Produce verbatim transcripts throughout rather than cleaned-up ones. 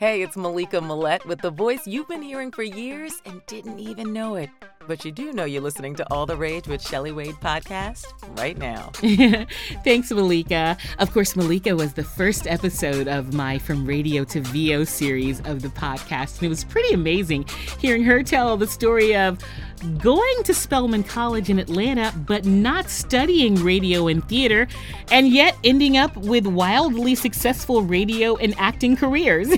Hey, it's Malika Millette with the voice you've been hearing for years and didn't even know it. But you do know you're listening to All the Rage with Shelley Wade podcast right now. Thanks, Malika. Of course, Malika was the first episode of my From Radio to V O series of the podcast. And it was pretty amazing hearing her tell the story of going to Spelman College in Atlanta, but not studying radio and theater, and yet ending up with wildly successful radio and acting careers.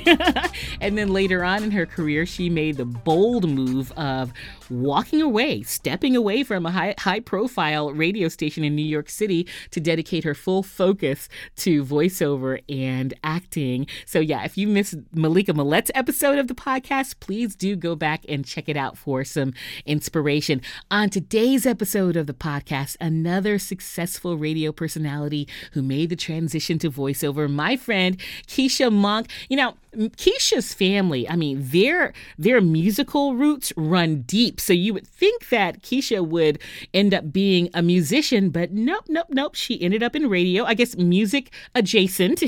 And then later on in her career, she made the bold move of walking away, stepping away from a high, high-profile radio station in New York City to dedicate her full focus to voiceover and acting. So yeah, if you missed Malika Millette's episode of the podcast, please do go back and check it out for some inspiration. On today's episode of the podcast, another successful radio personality who made the transition to voiceover, my friend Keisha Monk. You know, Keisha's family, I mean, their their musical roots run deep. So you would think that Keisha would end up being a musician, but nope, nope, nope. She ended up in radio, I guess music adjacent.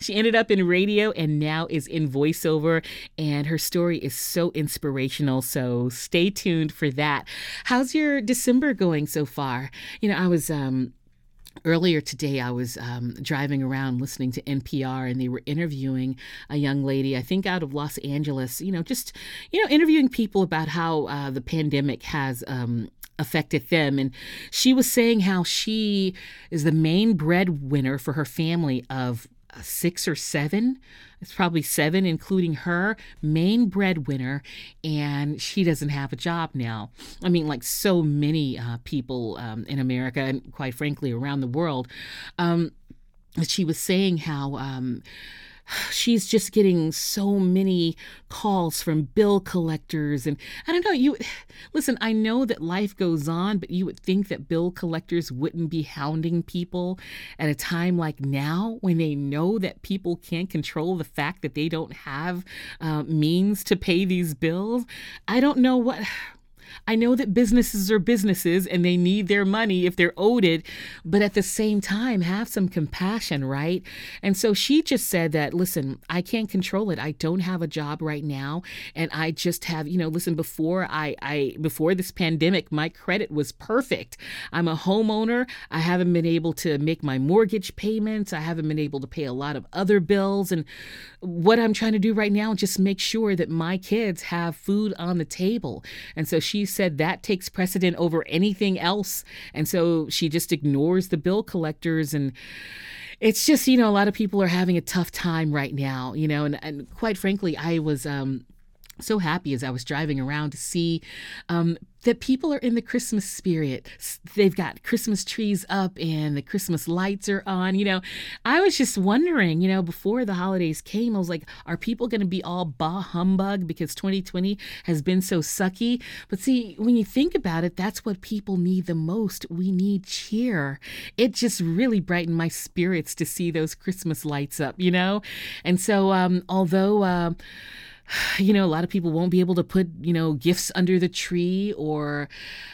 She ended up in radio and now is in voiceover. And her story is so inspirational. So stay tuned for that. How's your December going so far? You know, I was... um. Earlier today, I was um, driving around listening to N P R, and they were interviewing a young lady, I think out of Los Angeles, you know, just, you know, interviewing people about how uh, the pandemic has um, affected them. And she was saying how she is the main breadwinner for her family of six or seven. It's probably seven, including her main breadwinner, and she doesn't have a job now. I mean, like so many uh, people um, in America and quite frankly around the world. Um, she was saying how um, she's just getting so many calls from bill collectors. And I don't know, you listen, I know that life goes on, but you would think that bill collectors wouldn't be hounding people at a time like now when they know that people can't control the fact that they don't have uh, means to pay these bills. I don't know what... I know that businesses are businesses and they need their money if they're owed it, but at the same time, have some compassion, right? And so she just said that, listen, I can't control it. I don't have a job right now. And I just have, you know, listen, before I, I before this pandemic, my credit was perfect. I'm a homeowner. I haven't been able to make my mortgage payments. I haven't been able to pay a lot of other bills. And what I'm trying to do right now, just make sure that my kids have food on the table. And so she said that takes precedent over anything else. And so she just ignores the bill collectors. And it's just, you know, a lot of people are having a tough time right now, you know, and, and quite frankly, I was um, so happy as I was driving around to see um, that people are in the Christmas spirit. They've got Christmas trees up and the Christmas lights are on. You know, I was just wondering, you know, before the holidays came, I was like, are people going to be all bah humbug because twenty twenty has been so sucky? But see, when you think about it, that's what people need the most. We need cheer. It just really brightened my spirits to see those Christmas lights up, you know? And so, um, although, um, you know, a lot of people won't be able to put, you know, gifts under the tree or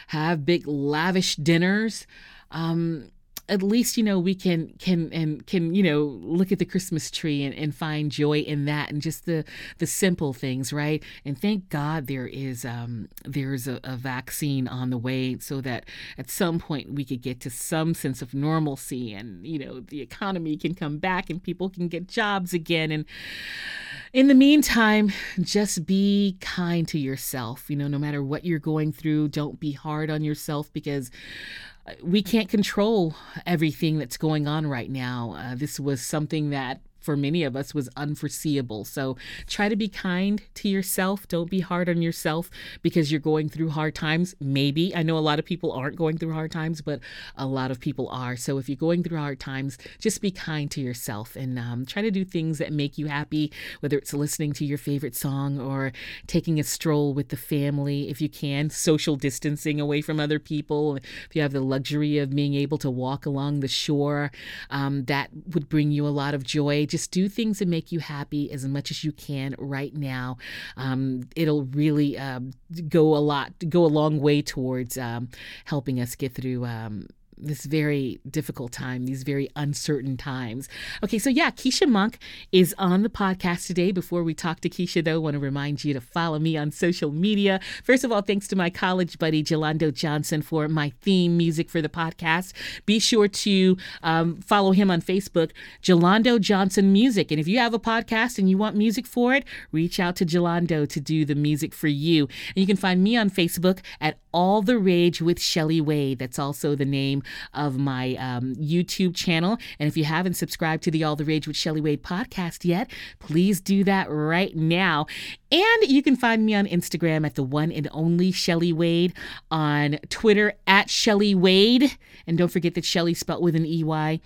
have big lavish dinners. Um, at least, you know, we can can and can, you know, look at the Christmas tree and, and find joy in that and just the the simple things. Right. And thank God there is um, there's a, a vaccine on the way so that at some point we could get to some sense of normalcy and, you know, the economy can come back and people can get jobs again. And in the meantime, just be kind to yourself. You know, no matter what you're going through, don't be hard on yourself because we can't control everything that's going on right now. Uh, this was something that for many of us was unforeseeable. So try to be kind to yourself. Don't be hard on yourself because you're going through hard times. Maybe. I know a lot of people aren't going through hard times, but a lot of people are. So if you're going through hard times, just be kind to yourself and um, try to do things that make you happy, whether it's listening to your favorite song or taking a stroll with the family, if you can, social distancing away from other people. If you have the luxury of being able to walk along the shore, um, that would bring you a lot of joy. Just do things that make you happy as much as you can right now. Um, it'll really um, go a lot, go a long way towards um, helping us get through um, this very difficult time, these very uncertain times. Okay, so yeah, Keisha Monk is on the podcast today. Before we talk to Keisha, though, I want to remind you to follow me on social media. First of all, thanks to my college buddy, Jalando Johnson, for my theme music for the podcast. Be sure to um, follow him on Facebook, Jalando Johnson Music. And if you have a podcast and you want music for it, reach out to Jalando to do the music for you. And you can find me on Facebook at All the Rage with Shelley Wade. That's also the name of my um, YouTube channel. And if you haven't subscribed to the All the Rage with Shelley Wade podcast yet, please do that right now. And you can find me on Instagram at the one and only Shelley Wade, on Twitter at Shelley Wade. And don't forget that Shelley spelled with an E Y.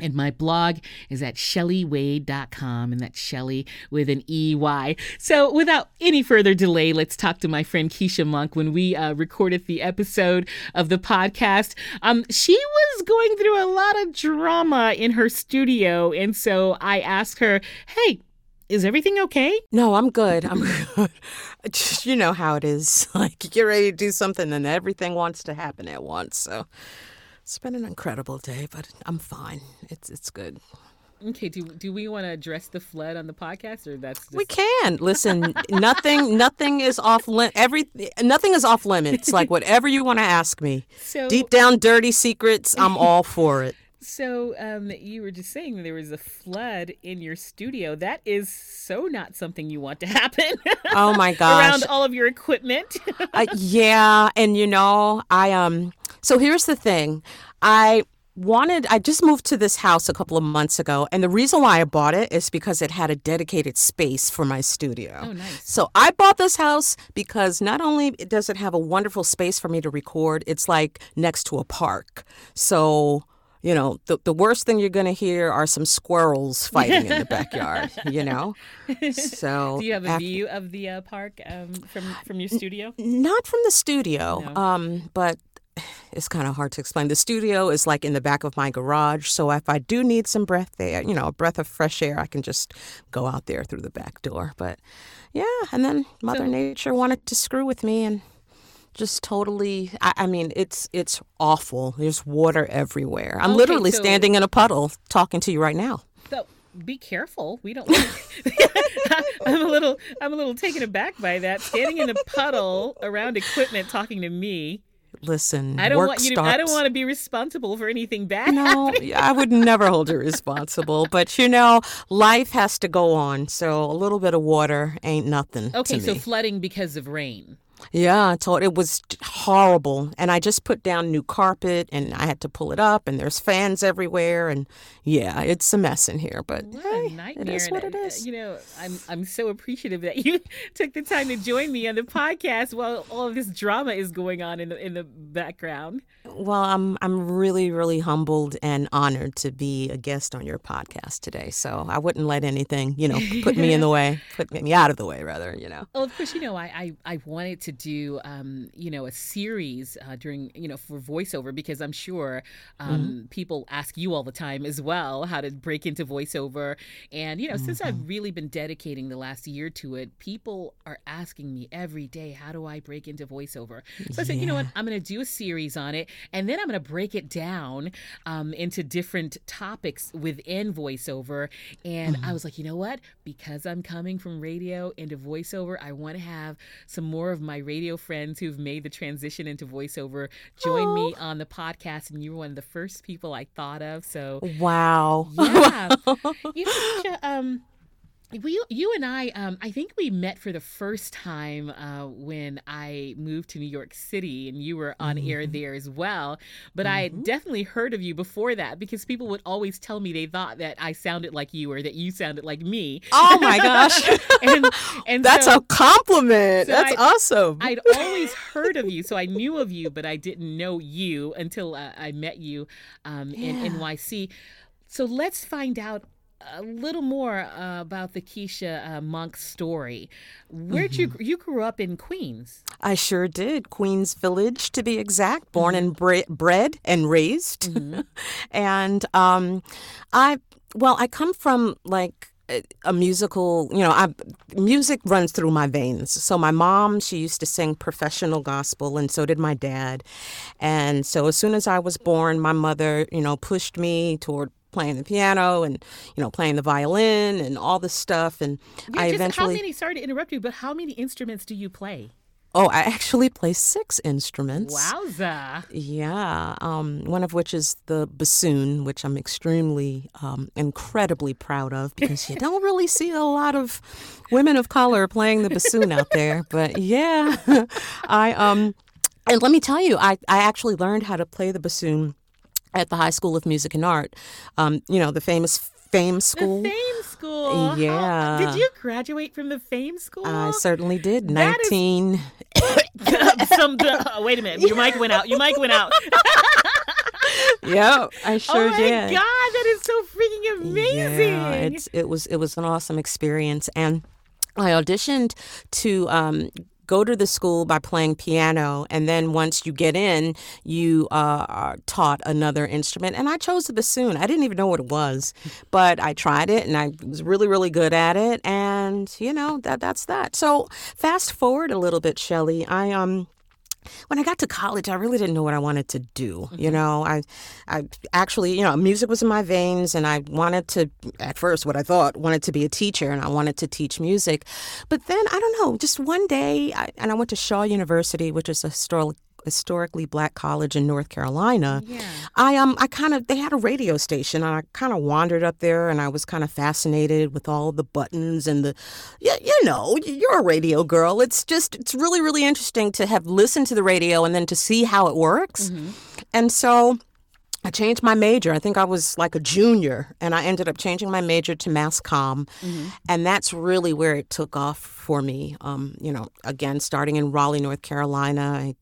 And my blog is at Shelley Wade dot com, and that's Shelley with an E Y. So without any further delay, let's talk to my friend Keisha Monk. When we uh, recorded the episode of the podcast, um, she was going through a lot of drama in her studio. And so I asked her, hey, is everything okay? No, I'm good. I'm good. You know how it is. Like, you're ready to do something and everything wants to happen at once, so... It's been an incredible day, but I'm fine. It's it's good. Okay, do do we want to address the flood on the podcast, or that's just... We can. Listen, nothing nothing is off lim- every nothing is off limits. Like, whatever you want to ask me. So, deep down dirty secrets, I'm all for it. So, um, you were just saying there was a flood in your studio. That is so not something you want to happen. Oh my gosh. Around all of your equipment. uh, yeah, and you know, I um So here's the thing. I wanted, I just moved to this house a couple of months ago. And the reason why I bought it is because it had a dedicated space for my studio. Oh, nice. So I bought this house because not only does it have a wonderful space for me to record, it's like next to a park. So, you know, the, the worst thing you're going to hear are some squirrels fighting in the backyard, you know? So, do you have a after, view of the uh, park um, from, from your studio? N- not from the studio, no. um, but... It's kind of hard to explain. The studio is like in the back of my garage. So if I do need some breath there, you know, a breath of fresh air, I can just go out there through the back door. But yeah, and then Mother so, Nature wanted to screw with me and just totally, I, I mean, it's it's awful. There's water everywhere. I'm okay, literally so, standing in a puddle talking to you right now. So be careful. We don't want to... I'm a little, I'm a little taken aback by that. Standing in a puddle around equipment talking to me. Listen, I don't work want you to, I don't want to be responsible for anything bad. No, I would never hold you responsible. But, you know, life has to go on. So a little bit of water ain't nothing. Okay, to so me. Flooding because of rain. Yeah, I told, it was horrible. And I just put down new carpet and I had to pull it up and there's fans everywhere. And yeah, it's a mess in here. But what hey, a nightmare. It is what and, it is. You know, I'm I'm so appreciative that you took the time to join me on the podcast while all of this drama is going on in the in the background. Well, I'm I'm really, really humbled and honored to be a guest on your podcast today. So I wouldn't let anything, you know, put me in the way, put me out of the way rather, you know. Well, of course, you know, I, I, I wanted to to do, um, you know, a series uh, during, you know, for voiceover, because I'm sure um, mm-hmm. people ask you all the time as well how to break into voiceover. And, you know, mm-hmm. since I've really been dedicating the last year to it, people are asking me every day, how do I break into voiceover? So I said, yeah. you know what, I'm going to do a series on it, and then I'm going to break it down um, into different topics within voiceover. And mm-hmm. I was like, you know what, because I'm coming from radio into voiceover, I want to have some more of my radio friends who've made the transition into voiceover join me on the podcast, and you were one of the first people I thought of. So wow, yeah, you know, um, we, you and I, um, I think we met for the first time uh, when I moved to New York City, and you were on mm-hmm. air there as well. But mm-hmm. I had definitely heard of you before that, because people would always tell me they thought that I sounded like you, or that you sounded like me. Oh my gosh. and, and That's so, a compliment. So That's I'd, awesome. I'd always heard of you, so I knew of you, but I didn't know you until uh, I met you um, yeah. in N Y C. So let's find out a little more uh, about the Keisha uh, Monk story. Where'd mm-hmm. you you grew up in Queens? I sure did. Queens Village, to be exact. Born mm-hmm. and bre- bred and raised, mm-hmm. and um, I well, I come from like a musical, you know, I, music runs through my veins. So my mom, she used to sing professional gospel, and so did my dad. And so as soon as I was born, my mother, you know, pushed me toward playing the piano and, you know, playing the violin and all this stuff. And yeah, I just, eventually... How many, sorry to interrupt you, but how many instruments do you play? Oh, I actually play six instruments. Wowza. Yeah. Um, one of which is the bassoon, which I'm extremely, um, incredibly proud of, because you don't really see a lot of women of color playing the bassoon out there. But yeah, I um, and let me tell you, I, I actually learned how to play the bassoon at the High School of Music and Art, um, you know, the famous Fame School. The Fame School. Yeah. How, did you graduate from the Fame School? I certainly did. That Nineteen. Is... Some, uh, wait a minute. Your mic went out. Your mic went out. Yeah, I sure oh my did. God, that is so freaking amazing. Yeah, it's, it was it was an awesome experience, and I auditioned to. Um, go to the school by playing piano, and then once you get in, you uh, are taught another instrument. And I chose the bassoon. I didn't even know what it was, but I tried it, and I was really, really good at it. And, you know, that that's that. So fast forward a little bit, Shelley. I um. When I got to college, I really didn't know what I wanted to do. You know, I I actually, you know, music was in my veins, and I wanted to, at first, what I thought, wanted to be a teacher, and I wanted to teach music. But then, I don't know, just one day, I, and I went to Shaw University, which is a historic, historically black college in North Carolina. Yeah. I um I kind of, they had a radio station, and I kind of wandered up there, and I was kind of fascinated with all the buttons and the, you, you know, you're a radio girl. It's just, it's really, really interesting to have listened to the radio and then to see how it works. Mm-hmm. And so I changed my major. I think I was like a junior, and I ended up changing my major to mass comm. Mm-hmm. And that's really where it took off for me. Um, you know, again, starting in Raleigh, North Carolina, I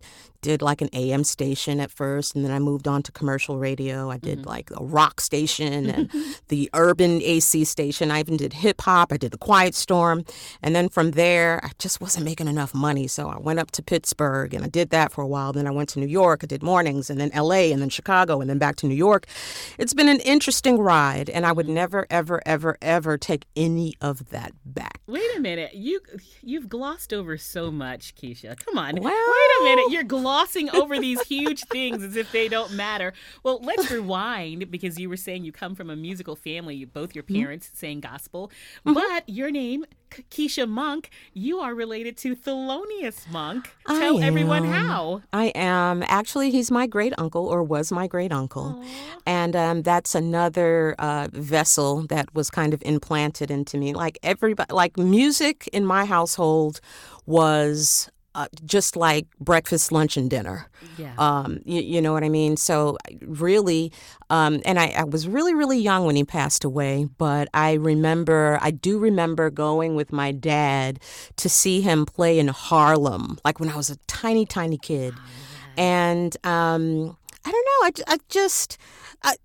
did like an A M station at first, and then I moved on to commercial radio. I did mm-hmm. like a rock station and the urban A C station. I even did hip hop. I did the Quiet Storm. And then from there, I just wasn't making enough money. So I went up to Pittsburgh, and I did that for a while. Then I went to New York. I did mornings, and then L A, and then Chicago, and then back to New York. It's been an interesting ride, and I would never, ever, ever, ever take any of that back. Wait a minute. You, you've glossed over so much, Keisha. Come on. Well, wait a minute. You're glossing. Glossing over these huge things as if they don't matter. Well, let's rewind, because you were saying you come from a musical family, both your parents mm-hmm. sang gospel, mm-hmm. but your name, Keisha Monk, you are related to Thelonious Monk. I Tell am. everyone how. I am. Actually, he's my great uncle, or was my great uncle. Aww. And um, that's another uh, vessel that was kind of implanted into me. Like everybody, like music in my household was... Uh, just like breakfast, lunch, and dinner. Yeah. Um, you, you know what I mean? So really, um, and I, I was really, really young when he passed away, but I remember, I do remember going with my dad to see him play in Harlem, like when I was a tiny, tiny kid. Oh, yeah. And um, I don't know, I, I just... I,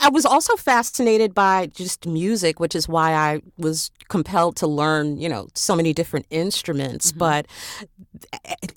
I was also fascinated by just music, which is why I was compelled to learn, you know, so many different instruments. Mm-hmm. But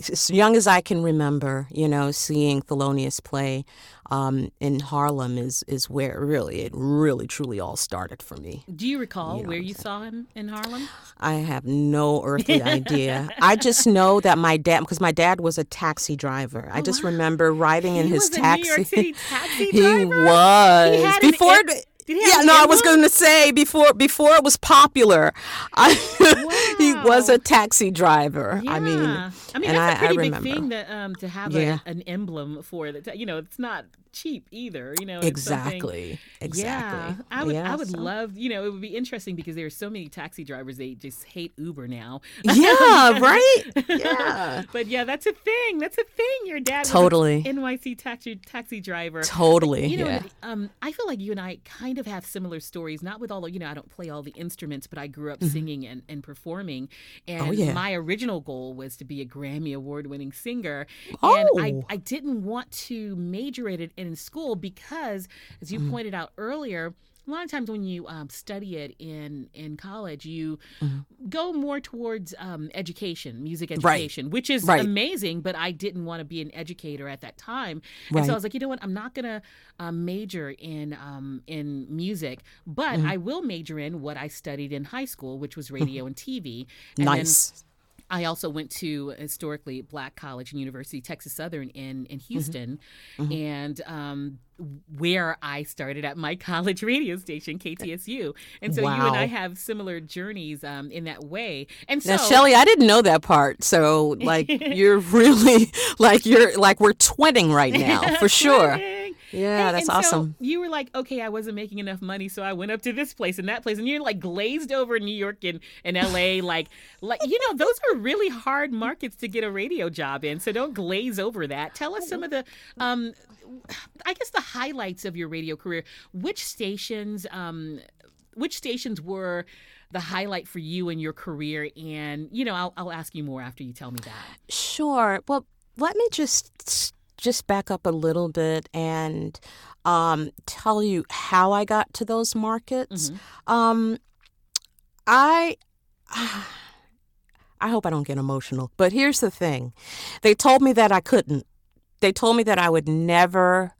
as young as I can remember, you know, seeing Thelonious play um, in Harlem is, is where really, it really, truly all started for me. Do you recall you know where you saw him in Harlem? I have no earthly idea. I just know that my dad, because my dad was a taxi driver. Oh, I just wow. remember riding in he his was taxi. A New York City taxi driver? He was. He Before, an, did he have yeah, no, I was going to say before before it was popular, I, wow. he was a taxi driver. Yeah. I mean, I mean, and that's I, a pretty I big thing that, um, to have yeah. a, an emblem for the. You know, it's not cheap either. You know, it's exactly, exactly. Yeah, I would, yeah, I would so. love. You know, it would be interesting because there are so many taxi drivers. They just hate Uber now. Yeah, right. Yeah, but yeah, that's a thing. That's a thing. Your dad, totally was an N Y C taxi taxi driver. Totally. You know, yeah. um, I feel like you and I kind of have similar stories. Not with all of, you know, I don't play all the instruments, but I grew up mm-hmm. singing and, and performing. And oh, yeah. my original goal was to be a Grammy Award winning singer. Oh. And I, I didn't want to major in it in school because, as you mm-hmm. pointed out earlier, a lot of times when you um, study it in, in college, you mm-hmm. go more towards um, education, music education, right. which is right. amazing, but I didn't want to be an educator at that time. And right. so I was like, you know what, I'm not going to uh, major in um, in music, but mm-hmm. I will major in what I studied in high school, which was radio and T V. And nice. Then I also went to historically black college and university, Texas Southern in, in Houston, mm-hmm. Mm-hmm. and um, where I started at my college radio station, K T S U. And so wow. you and I have similar journeys um, in that way. And so, now, Shelley, I didn't know that part. So like you're really like you're like we're twinning right now for sure. Yeah, and, that's and awesome. So you were like, okay, I wasn't making enough money, so I went up to this place and that place. And you're like glazed over New York and, and L A. like, like you know, those are really hard markets to get a radio job in. So don't glaze over that. Tell us some of the, um, I guess, the highlights of your radio career. Which stations, um, which stations were the highlight for you in your career? And, you know, I'll, I'll ask you more after you tell me that. Sure. Well, let me just just back up a little bit and um, tell you how I got to those markets. Mm-hmm. Um, I I hope I don't get emotional, but here's the thing. They told me that I couldn't. They told me that I would never,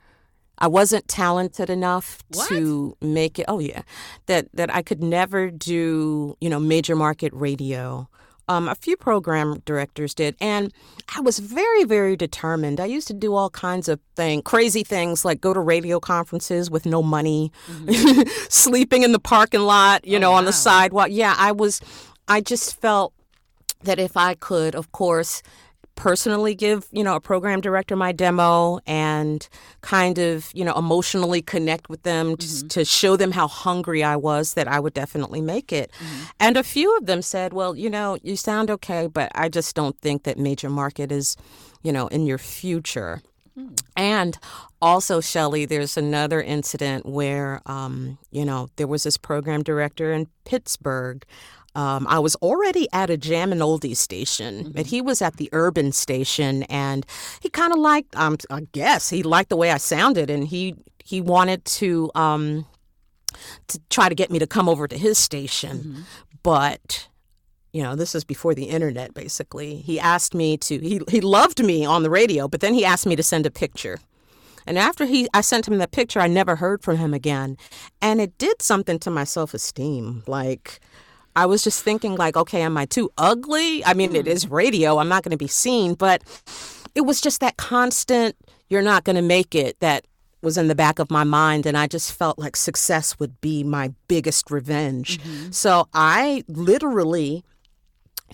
I wasn't talented enough what? to make it. Oh, yeah. That, that I could never do, you know, major market radio. Um, a few program directors did, and I was very, very determined. I used to do all kinds of thing, crazy things like go to radio conferences with no money, mm-hmm. sleeping in the parking lot, you oh, know, wow. on the sidewalk. Yeah, I was, I just felt that if I could, of course, personally give, you know, a program director my demo and kind of, you know, emotionally connect with them just mm-hmm. to show them how hungry I was, that I would definitely make it. Mm-hmm. And a few of them said, well, you know, you sound okay, but I just don't think that major market is, you know, in your future. Mm-hmm. And also, Shelley, there's another incident where, um, you know, there was this program director in Pittsburgh. Um, I was already at a jam and oldie station, mm-hmm. but he was at the urban station, and he kind of liked, um, I guess, he liked the way I sounded, and he he wanted to um, to try to get me to come over to his station, mm-hmm. but you know, this is before the internet, basically. He asked me to, he he loved me on the radio, but then he asked me to send a picture. And after he, I sent him that picture, I never heard from him again, and it did something to my self-esteem, like I was just thinking like, okay, am I too ugly? I mean, it is radio. I'm not going to be seen. But it was just that constant, you're not going to make it, that was in the back of my mind. And I just felt like success would be my biggest revenge. Mm-hmm. So I literally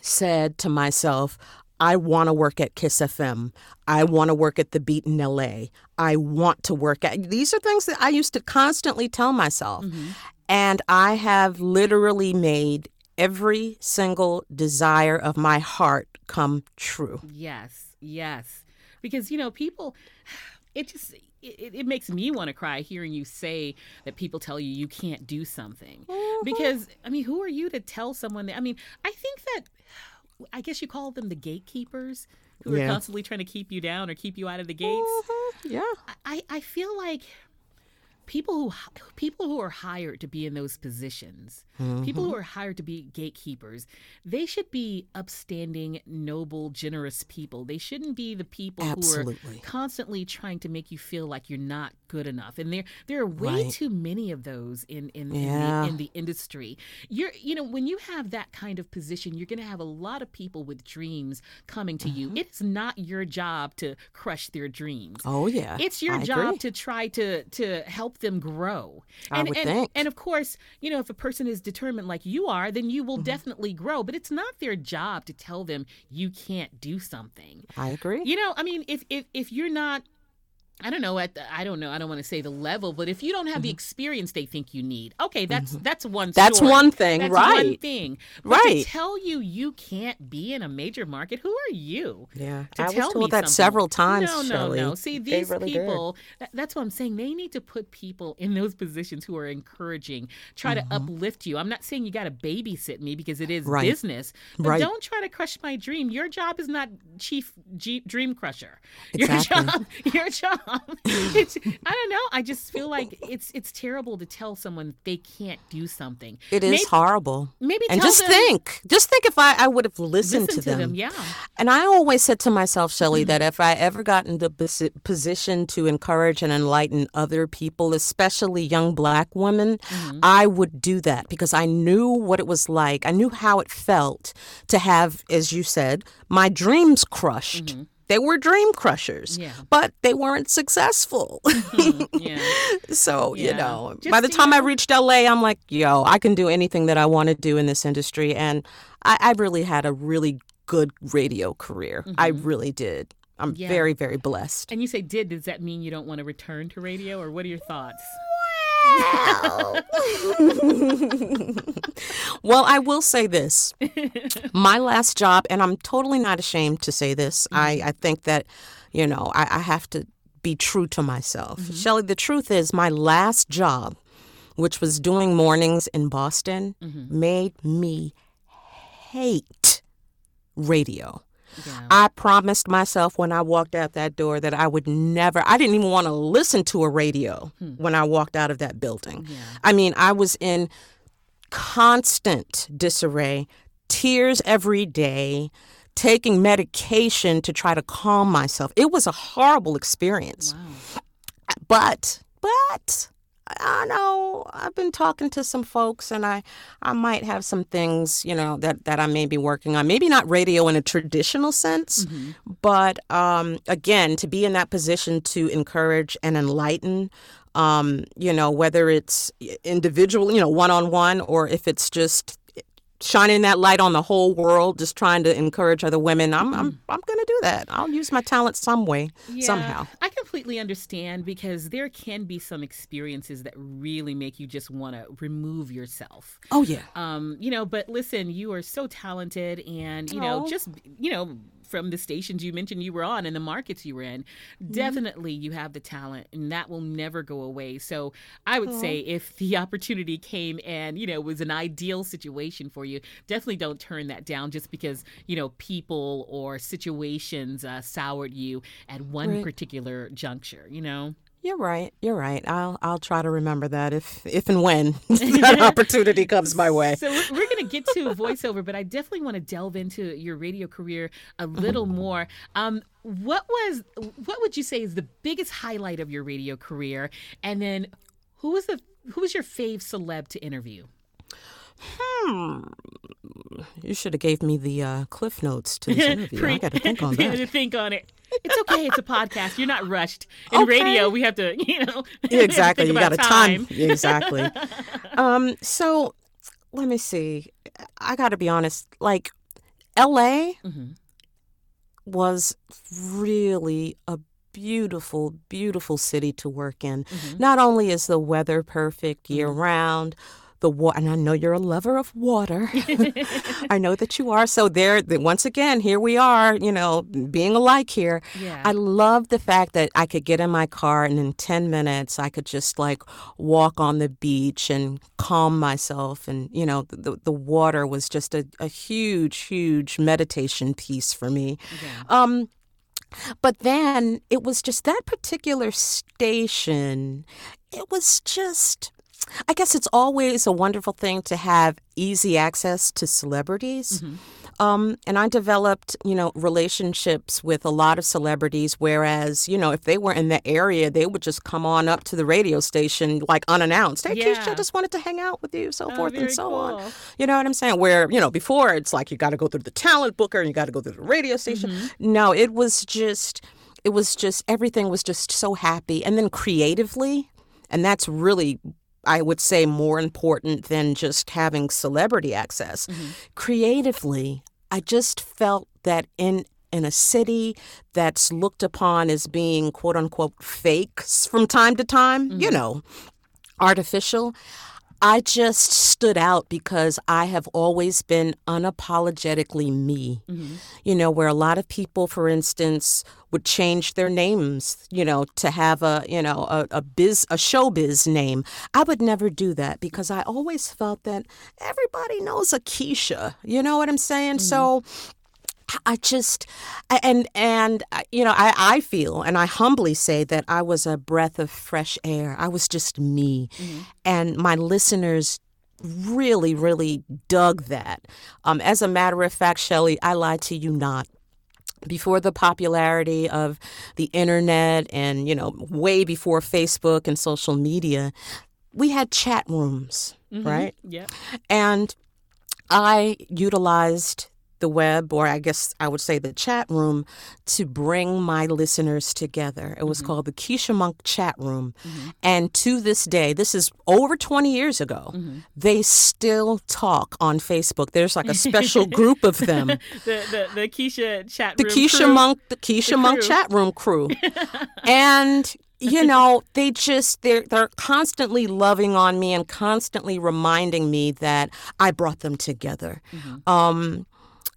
said to myself, I want to work at Kiss F M. I want to work at The Beat in L A. I want to work at... These are things that I used to constantly tell myself. Mm-hmm. And I have literally made every single desire of my heart come true. Yes, yes. Because, you know, people, it just... It, it makes me want to cry hearing you say that people tell you you can't do something. Mm-hmm. Because, I mean, who are you to tell someone that? I mean, I think that, I guess you call them the gatekeepers who yeah. are constantly trying to keep you down or keep you out of the gates. Mm-hmm. Yeah. I, I feel like... People who people who are hired to be in those positions, mm-hmm. people who are hired to be gatekeepers, they should be upstanding, noble, generous people. They shouldn't be the people Absolutely. who are constantly trying to make you feel like you're not good enough. And there there are way right. too many of those in in, yeah. in, the, in the industry. You're you know when you have that kind of position, you're going to have a lot of people with dreams coming to mm-hmm. you. It's not your job to crush their dreams. Oh yeah, it's your I job agree. to try to to help them grow. I and would and, think. and of course, you know, if a person is determined like you are, then you will mm-hmm. definitely grow. But it's not their job to tell them you can't do something. I agree. You know, I mean, if if, if you're not, I don't know, at the, I don't know, I don't want to say the level, but if you don't have mm-hmm. the experience they think you need, okay, that's mm-hmm. that's one That's story. one thing, that's right. That's one thing. But right. to tell you you can't be in a major market, who are you? Yeah, to I tell was told that something. several times, No, no, Shelley. no. See, these really people, did. that's what I'm saying, they need to put people in those positions who are encouraging, try mm-hmm. to uplift you. I'm not saying you got to babysit me because it is right. business, but right. don't try to crush my dream. Your job is not chief G- dream crusher. Exactly. Your job, your job it's, I don't know. I just feel like it's it's terrible to tell someone they can't do something. It is maybe, horrible. Maybe and tell just them, think, just think if I, I would have listened, listened to, to them. them. Yeah. And I always said to myself, Shelley, mm-hmm. that if I ever got in the position to encourage and enlighten other people, especially young Black women, mm-hmm. I would do that because I knew what it was like. I knew how it felt to have, as you said, my dreams crushed. Mm-hmm. They were dream crushers, yeah. but they weren't successful. Mm-hmm. Yeah. So, yeah. you know, Just by the time know. I reached L A, I'm like, yo, I can do anything that I want to do in this industry. And I, I really had a really good radio career. Mm-hmm. I really did. I'm yeah. very, very blessed. And you say did, does that mean you don't want to return to radio, or what are your thoughts? Well, I will say this. My last job, and I'm totally not ashamed to say this. Mm-hmm. I, I think that, you know, I, I have to be true to myself. Mm-hmm. Shelley, the truth is my last job, which was doing mornings in Boston, mm-hmm. made me hate radio. Yeah. I promised myself when I walked out that door that I would never, I didn't even want to listen to a radio hmm. when I walked out of that building. Yeah. I mean, I was in constant disarray, tears every day, taking medication to try to calm myself. It was a horrible experience. Wow. But, but... I know I've been talking to some folks, and I, I might have some things, you know, that, that I may be working on. Maybe not radio in a traditional sense, mm-hmm. but um, again, to be in that position to encourage and enlighten, um, you know, whether it's individual, you know, one-on-one, or if it's just shining that light on the whole world, just trying to encourage other women. I'm mm-hmm. I'm I'm going to do that. I'll use my talent some way, yeah, somehow. I completely understand, because there can be some experiences that really make you just want to remove yourself. Oh, yeah. Um, you know, but listen, you are so talented, and, you know, Aww. just, you know, from the stations you mentioned you were on and the markets you were in, mm-hmm. definitely you have the talent, and that will never go away. So I would Aww. say if the opportunity came and, you know, was an ideal situation for you, definitely don't turn that down just because, you know, people or situations uh, soured you at one right. particular juncture, you know? You're right. You're right. I'll I'll try to remember that if if and when that opportunity comes my way. So we're, we're going to get to voiceover, but I definitely want to delve into your radio career a little more. Um, what was what would you say is the biggest highlight of your radio career? And then who was the who was your fave celeb to interview? Hmm. You should have gave me the uh, cliff notes to this interview. Pre- I got to think on that. You got to think on it. It's okay. It's a podcast. You're not rushed. In okay. radio, we have to, you know. Exactly. Think you got a time. time. Exactly. um. So let me see. I got to be honest. Like, L A mm-hmm. was really a beautiful, beautiful city to work in. Mm-hmm. Not only is the weather perfect year mm-hmm. round. The wa- and I know you're a lover of water. I know that you are. So there, once again, here we are, you know, being alike here. Yeah. I love the fact that I could get in my car, and in ten minutes, I could just like walk on the beach and calm myself. And, you know, the, the water was just a, a huge, huge meditation piece for me. Yeah. Um, but then it was just that particular station. It was just... I guess it's always a wonderful thing to have easy access to celebrities. Mm-hmm. Um, and I developed, you know, relationships with a lot of celebrities, whereas, you know, if they were in the area, they would just come on up to the radio station, like, unannounced. Hey, yeah. Keisha, I just wanted to hang out with you, so oh, forth and so cool. on. You know what I'm saying? Where, you know, before it's like you got to go through the talent booker and you got to go through the radio station. Mm-hmm. No, it was just, it was just, everything was just so happy. And then creatively, and that's really... I would say more important than just having celebrity access. Mm-hmm. Creatively, I just felt that in in a city that's looked upon as being quote unquote fakes from time to time, mm-hmm. you know, artificial, I just stood out because I have always been unapologetically me. Mm-hmm. You know, where a lot of people, for instance, would change their names, you know, to have a, you know, a, a biz, a showbiz name. I would never do that because I always felt that everybody knows a Keisha. You know what I'm saying? Mm-hmm. So I just, and, and you know, I, I feel, and I humbly say that I was a breath of fresh air. I was just me. Mm-hmm. And my listeners really, really dug that. Um, as a matter of fact, Shelley, I lied to you not. Before the popularity of the internet and, you know, way before Facebook and social media, we had chat rooms, mm-hmm. right? Yeah. And I utilized the web, or I guess I would say the chat room, to bring my listeners together. It was mm-hmm. called the Keisha Monk chat room. Mm-hmm. And to this day, this is over twenty years ago, mm-hmm. they still talk on Facebook. There's like a special group of them. the, the, the Keisha chat the room Keisha crew. Monk, the Keisha the Monk crew. chat room crew. And... you know, they just, they're, they're constantly loving on me and constantly reminding me that I brought them together. Mm-hmm. Um,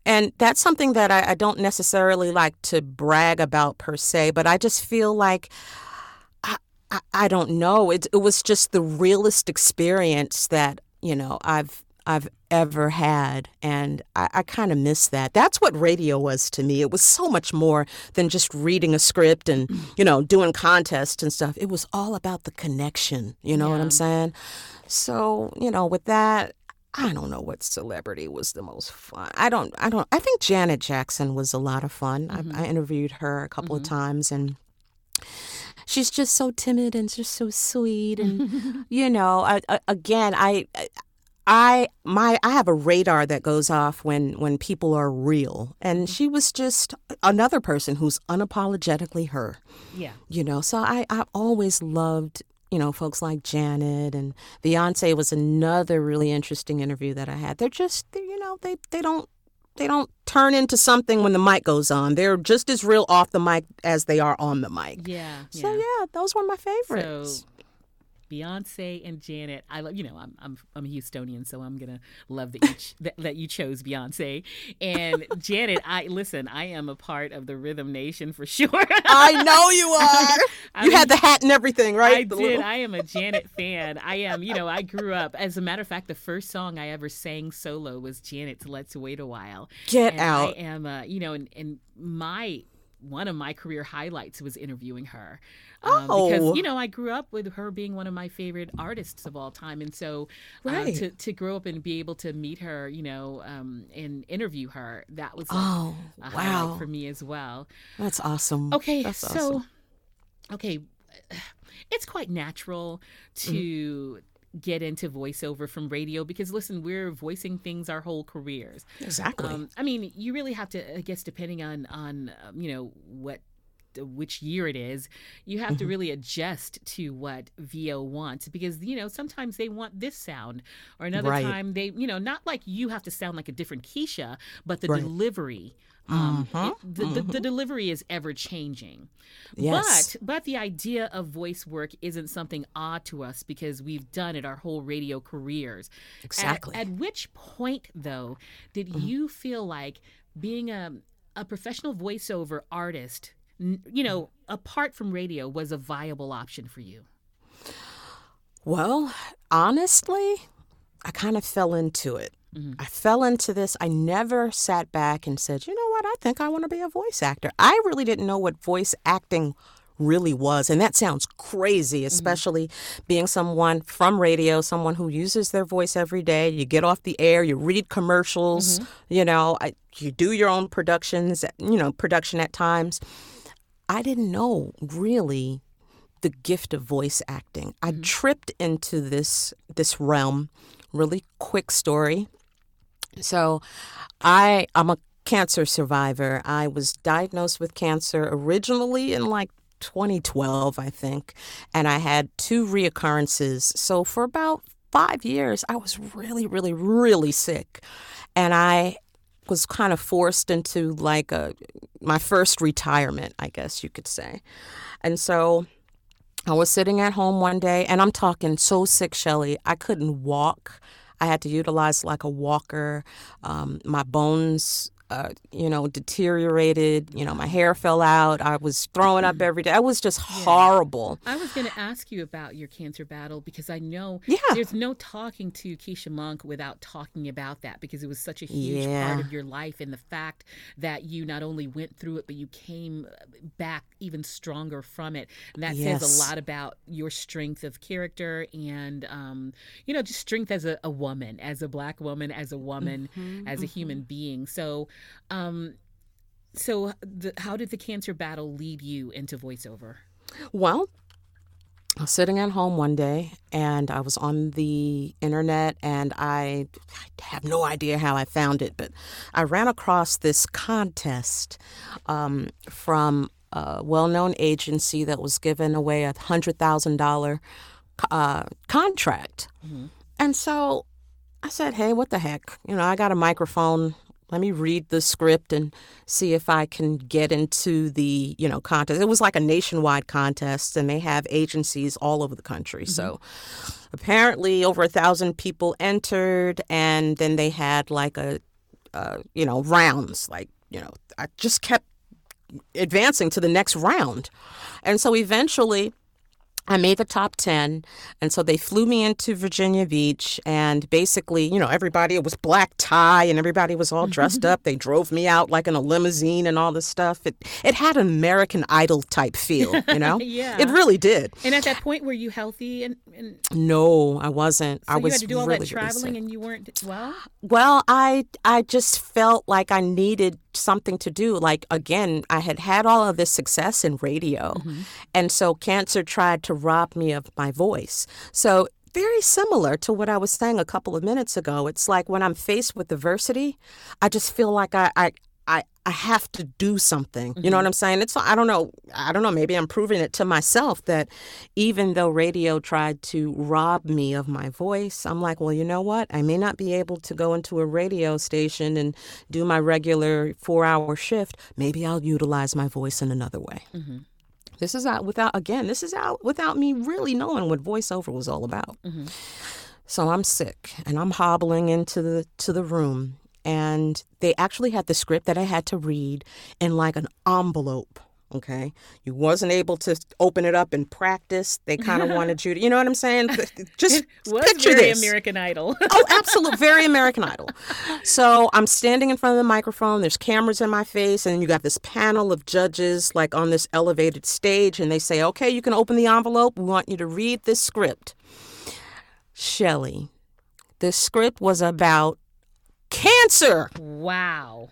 and that's something that I, I don't necessarily like to brag about per se, but I just feel like, I, I, I don't know, it, it was just the realest experience that, you know, I've I've ever had. And I, I kind of miss that. That's what radio was to me. It was so much more than just reading a script and, you know, doing contests and stuff. It was all about the connection. You know yeah. what I'm saying? So, you know, with that, I don't know what celebrity was the most fun. I don't, I don't, I think Janet Jackson was a lot of fun. Mm-hmm. I, I interviewed her a couple mm-hmm. of times, and she's just so timid and just so sweet. And, you know, I, I, again, I, I I my I have a radar that goes off when, when people are real. And she was just another person who's unapologetically her. Yeah. You know, so I, I always loved, you know, folks like Janet, and Beyonce was another really interesting interview that I had. They're just, they're, you know, they, they don't they don't turn into something when the mic goes on. They're just as real off the mic as they are on the mic. Yeah. So, yeah, yeah those were my favorites. So- Beyonce and Janet. I love, you know, I'm I'm I'm a Houstonian, so I'm gonna love that you ch- that, that you chose Beyonce and Janet. I listen. I am a part of the Rhythm Nation for sure. I know you are. I you mean, had the hat and everything, right? I the did. Little... I am a Janet fan. I am. You know, I grew up. As a matter of fact, the first song I ever sang solo was Janet's "Let's Wait a While." Get and out. I am. Uh, you know, and and my. One of my career highlights was interviewing her um, oh. because, you know, I grew up with her being one of my favorite artists of all time. And so right. uh, to, to grow up and be able to meet her, you know, um, and interview her, that was like, oh, a wow. highlight for me as well. That's awesome. Okay. That's so, awesome. okay. It's quite natural to... Mm-hmm. get into voiceover from radio because, listen, we're voicing things our whole careers. Exactly. Um, I mean, you really have to, I guess, depending on, on um, you know, what, which year it is, you have mm-hmm. to really adjust to what V O wants because, you know, sometimes they want this sound or another right. time they, you know, not like you have to sound like a different Keisha, but the right. delivery. Um, uh-huh. it, the, the, the delivery is ever changing. Yes. But but the idea of voice work isn't something odd to us because we've done it our whole radio careers. Exactly. At, at which point, though, did mm-hmm. you feel like being a, a professional voiceover artist, you know, apart from radio, was a viable option for you? Well, honestly, I kind of fell into it. Mm-hmm. I fell into this. I never sat back and said, you know what, I think I want to be a voice actor. I really didn't know what voice acting really was. And that sounds crazy, especially mm-hmm. being someone from radio, someone who uses their voice every day. You get off the air, you read commercials, mm-hmm. you know, I, you do your own productions, you know, production at times. I didn't know really the gift of voice acting. Mm-hmm. I tripped into this this realm. Really quick story. So I, I'm a cancer survivor. I was diagnosed with cancer originally in like twenty twelve, I think, and I had two reoccurrences. So for about five years, I was really, really, really sick. And I was kind of forced into like a my first retirement, I guess you could say. And so I was sitting at home one day, and I'm talking so sick, Shelley, I couldn't walk. I had to utilize like a walker. Um, my bones uh, you know, deteriorated. You know, my hair fell out. I was throwing up every day. I was just yeah. horrible. I was going to ask you about your cancer battle because I know yeah. there's no talking to Keisha Monk without talking about that because it was such a huge yeah. part of your life. And the fact that you not only went through it, but you came back even stronger from it. And that yes. says a lot about your strength of character and, um, you know, just strength as a, a woman, as a Black woman, as a woman, mm-hmm, as a mm-hmm. human being. So um, so the, how did the cancer battle lead you into voiceover? Well, I was sitting at home one day and I was on the internet and I, I have no idea how I found it, but I ran across this contest um, from a well-known agency that was giving away a one hundred thousand dollars uh, contract. Mm-hmm. And so I said, hey, what the heck? You know, I got a microphone. Let me read the script and see if I can get into the, you know, contest. It was like a nationwide contest, and they have agencies all over the country. Mm-hmm. So apparently over a thousand people entered, and then they had like a, uh, you know, rounds. Like, you know, I just kept advancing to the next round. And so eventually I made the top ten, and so they flew me into Virginia Beach, and basically, you know, everybody, it was black tie, and everybody was all dressed up. They drove me out like in a limousine and all this stuff. It it had an American Idol type feel, you know? yeah. It really did. And at that point, were you healthy? And, and... No, I wasn't. So I you was had to do all really that traveling, and you weren't well? Well, I I just felt like I needed something to do. Like, again, I had had all of this success in radio, mm-hmm. and so cancer tried to rob me of my voice. So very similar to what I was saying a couple of minutes ago. It's like when I'm faced with adversity, I just feel like I I, I, I have to do something. Mm-hmm. You know what I'm saying? It's I don't know. I don't know. Maybe I'm proving it to myself that even though radio tried to rob me of my voice, I'm like, well, you know what? I may not be able to go into a radio station and do my regular four hour shift. Maybe I'll utilize my voice in another way. Mm-hmm. This is out without, again, this is out without me really knowing what voiceover was all about. Mm-hmm. So I'm sick and I'm hobbling into the to the room, and they actually had the script that I had to read in like an envelope. Okay, you wasn't able to open it up and practice. They kind of wanted you to, you know what I'm saying? Just was picture very this. American Idol. Oh, absolute, very American Idol. So I'm standing in front of the microphone. There's cameras in my face, and you got this panel of judges like on this elevated stage, and they say, "Okay, you can open the envelope. We want you to read this script, Shelley." This script was about cancer. Wow.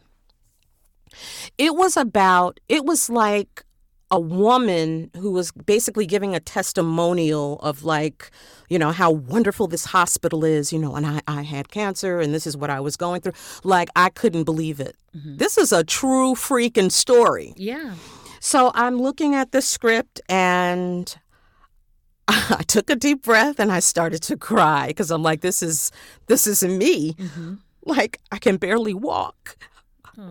It was about, it was like a woman who was basically giving a testimonial of like, you know, how wonderful this hospital is, you know, and I, I had cancer and this is what I was going through. Like, I couldn't believe it. Mm-hmm. This is a true freaking story. Yeah. So I'm looking at the script and I took a deep breath and I started to cry because I'm like, this is, this is me. Mm-hmm. Like, I can barely walk.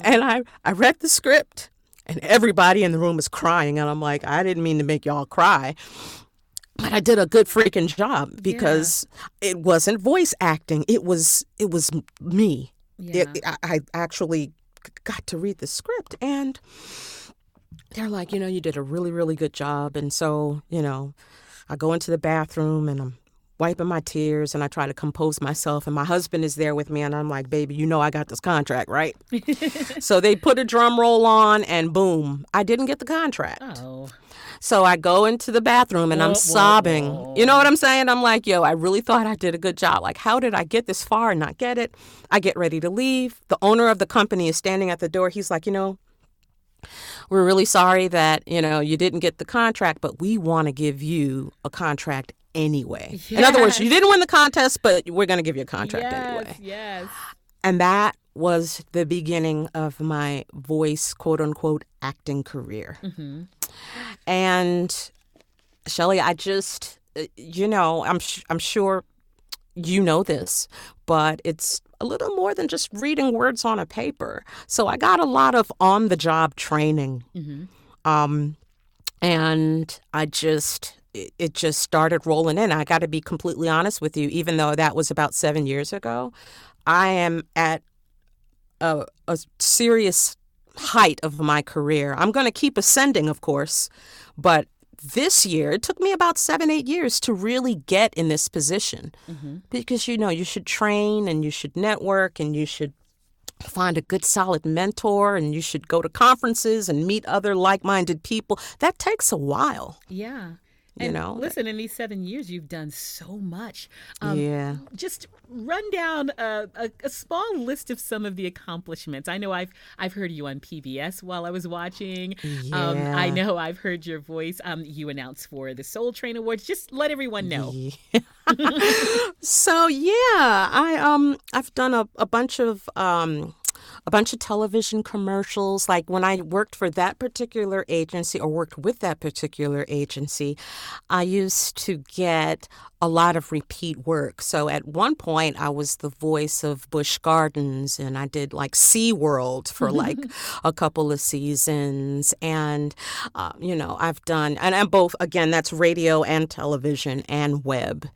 And I, I read the script, and everybody in the room is crying. And I'm like, I didn't mean to make y'all cry, but I did a good freaking job because yeah. it wasn't voice acting. It was it was me. Yeah. It, I, I actually got to read the script, and they're like, you know, you did a really, really good job. And so, you know, I go into the bathroom, and I'm wiping my tears, and I try to compose myself, and my husband is there with me, and I'm like, baby, you know I got this contract, right? So they put a drum roll on, and boom, I didn't get the contract. Oh. So I go into the bathroom, and whoa, I'm sobbing. Whoa, whoa. You know what I'm saying? I'm like, yo, I really thought I did a good job. Like, how did I get this far and not get it? I get ready to leave. The owner of the company is standing at the door. He's like, you know, we're really sorry that, you know, you didn't get the contract, but we want to give you a contract anyway. Yes. In other words, you didn't win the contest, but we're going to give you a contract yes, anyway. Yes. And that was the beginning of my voice, quote unquote, acting career. Mm-hmm. And Shelley, I just, you know, I'm sh- I'm sure you know this, but it's a little more than just reading words on a paper. So I got a lot of on the job training. Mm-hmm. Um, and I just. It just started rolling in. I got to be completely honest with you, even though that was about seven years ago, I am at a, a serious height of my career. I'm going to keep ascending, of course, but this year, it took me about seven, eight years to really get in this position, mm-hmm. because, you know, you should train and you should network and you should find a good, solid mentor and you should go to conferences and meet other like-minded people. That takes a while. Yeah. You and know, listen, in these seven years, you've done so much. Um, yeah. Just run down a, a, a small list of some of the accomplishments. I know I've I've heard you on P B S while I was watching. Yeah. Um, I know I've heard your voice. Um, you announced for the Soul Train Awards. Just let everyone know. Yeah. So yeah, I um I've done a, a bunch of um. a bunch of television commercials. Like when I worked for that particular agency or worked with that particular agency, I used to get a lot of repeat work. So at one point I was the voice of Busch Gardens and I did like SeaWorld for like a couple of seasons. And, uh, you know, I've done, and I'm both, again, that's radio and television and web.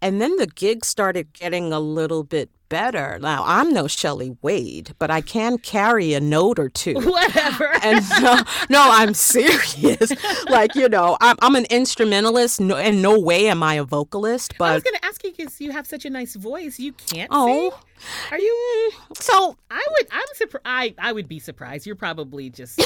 And then the gig started getting a little bit better. Now, I'm no Shelley Wade, but I can carry a note or two. Whatever. And so, no, I'm serious. Like, you know, I'm, I'm an instrumentalist, no, and no way am I a vocalist. But I was going to ask you, because you have such a nice voice, you can't oh, sing. Are you? So I would. I'm surprised. I, I would be surprised. You're probably just.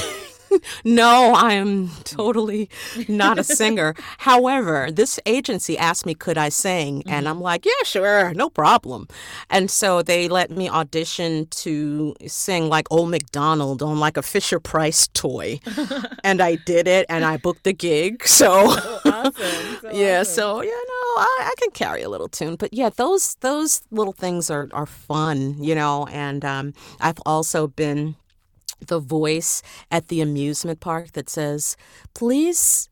No, I am totally not a singer. However, this agency asked me, could I sing? Mm-hmm. And I'm like, yeah, sure, no problem. And so they let me audition to sing like Old MacDonald on like a Fisher Price toy. And I did it and I booked the gig. So, so awesome. So yeah, awesome. So, you know, I, I can carry a little tune. But yeah, those those little things are, are fun, you know, and um, I've also been the voice at the amusement park that says, please,